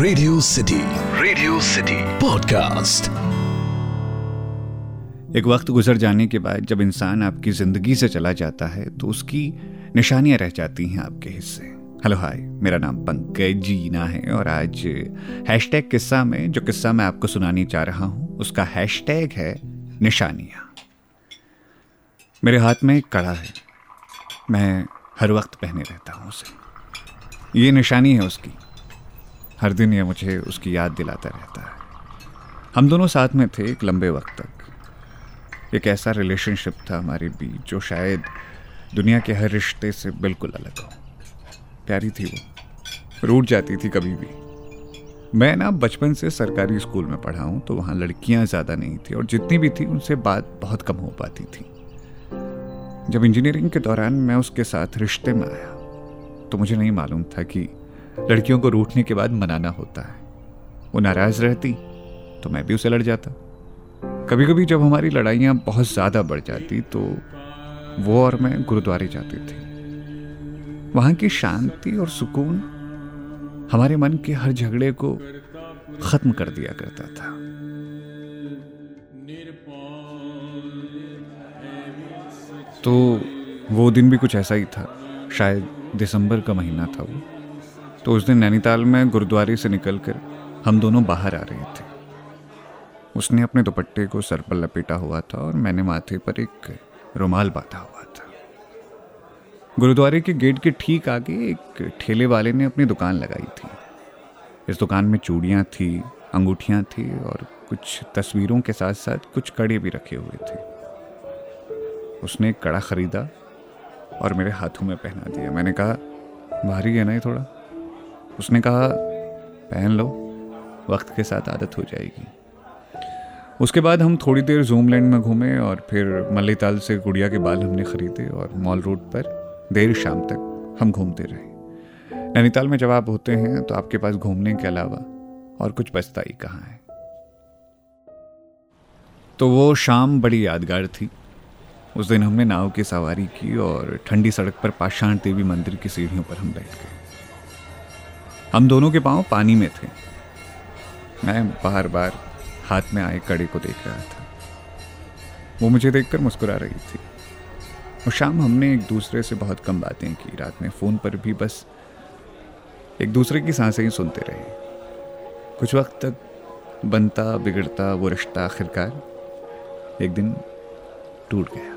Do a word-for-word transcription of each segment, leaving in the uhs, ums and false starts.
Radio city radio city podcast. एक वक्त गुजर जाने के बाद जब इंसान आपकी जिंदगी से चला जाता है तो उसकी निशानियां रह जाती हैं आपके हिस्से। हेलो हाय, मेरा नाम पंकज जीना है और आज हैशटैग किस्सा में जो किस्सा मैं आपको सुनाने जा रहा हूँ उसका हैशटैग है निशानियाँ। मेरे हाथ में एक कड़ा है, मैं हर वक्त पहने रहता हूँ उसे। ये निशानी है उसकी, हर दिन यह मुझे उसकी याद दिलाता रहता है। हम दोनों साथ में थे एक लंबे वक्त तक। एक ऐसा रिलेशनशिप था हमारे बीच जो शायद दुनिया के हर रिश्ते से बिल्कुल अलग हो। प्यारी थी वो, रूठ जाती थी कभी भी। मैं ना बचपन से सरकारी स्कूल में पढ़ा हूँ तो वहाँ लड़कियाँ ज़्यादा नहीं थी और जितनी भी थी उनसे बात बहुत कम हो पाती थी। जब इंजीनियरिंग के दौरान मैं उसके साथ रिश्ते में आया तो मुझे नहीं मालूम था कि लड़कियों को रूठने के बाद मनाना होता है। वो नाराज़ रहती तो मैं भी उसे लड़ जाता। कभी कभी जब हमारी लड़ाइयाँ बहुत ज़्यादा बढ़ जाती तो वो और मैं गुरुद्वारे जाते थे। वहाँ की शांति और सुकून हमारे मन के हर झगड़े को ख़त्म कर दिया करता था। तो वो दिन भी कुछ ऐसा ही था, शायद दिसंबर का महीना था वो। तो उस दिन नैनीताल में गुरुद्वारे से निकलकर हम दोनों बाहर आ रहे थे। उसने अपने दुपट्टे को सर पर लपेटा हुआ था और मैंने माथे पर एक रुमाल बांधा हुआ था। गुरुद्वारे के गेट के ठीक आगे एक ठेले वाले ने अपनी दुकान लगाई थी। इस दुकान में चूड़ियाँ थी, अंगूठियाँ थी और कुछ तस्वीरों के साथ साथ कुछ कड़े भी रखे हुए थे। उसने एक कड़ा खरीदा और मेरे हाथों में पहना दिया। मैंने कहा, भारी है ना ये थोड़ा? उसने कहा, पहन लो, वक्त के साथ आदत हो जाएगी। उसके बाद हम थोड़ी देर ज़ोमलेंड में घूमे और फिर मल्ली ताल से गुड़िया के बाल हमने खरीदे और मॉल रोड पर देर शाम तक हम घूमते रहे। नैनीताल में जब आप होते हैं तो आपके पास घूमने के अलावा और कुछ बचता ही कहाँ है। तो वो शाम बड़ी यादगार थी। उस दिन हमने नाव की सवारी की और ठंडी सड़क पर पाषाण देवी मंदिर की सीढ़ियों पर हम बैठ गए। हम दोनों के पाँव पानी में थे। मैं बार बार हाथ में आए कड़े को देख रहा था। वो मुझे देखकर मुस्कुरा रही थी। उस शाम हमने एक दूसरे से बहुत कम बातें की। रात में फ़ोन पर भी बस एक दूसरे की सांसें ही सुनते रहे। कुछ वक्त तक बनता बिगड़ता वो रिश्ता आखिरकार एक दिन टूट गया।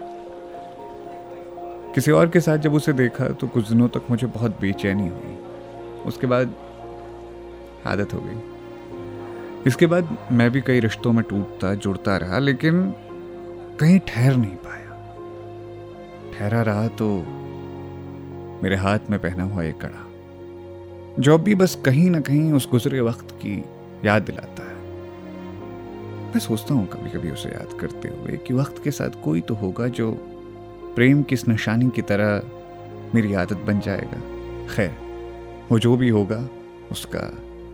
किसी और के साथ जब उसे देखा तो कुछ दिनों तक मुझे बहुत बेचैनी हुई। उसके बाद आदत हो गई। इसके बाद मैं भी कई रिश्तों में टूटता जुड़ता रहा लेकिन कहीं ठहर नहीं पाया। ठहरा रहा तो मेरे हाथ में पहना हुआ एक कड़ा, जो भी बस कहीं ना कहीं उस गुजरे वक्त की याद दिलाता है। मैं सोचता हूँ कभी कभी उसे याद करते हुए कि वक्त के साथ कोई तो होगा जो प्रेम की इस निशानी की तरह मेरी आदत बन जाएगा। खैर, वो जो भी होगा उसका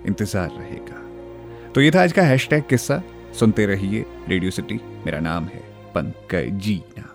इंतज़ार रहेगा। तो ये था आज का हैशटैग किस्सा। सुनते रहिए रेडियो सिटी। मेरा नाम है पंकज जीना।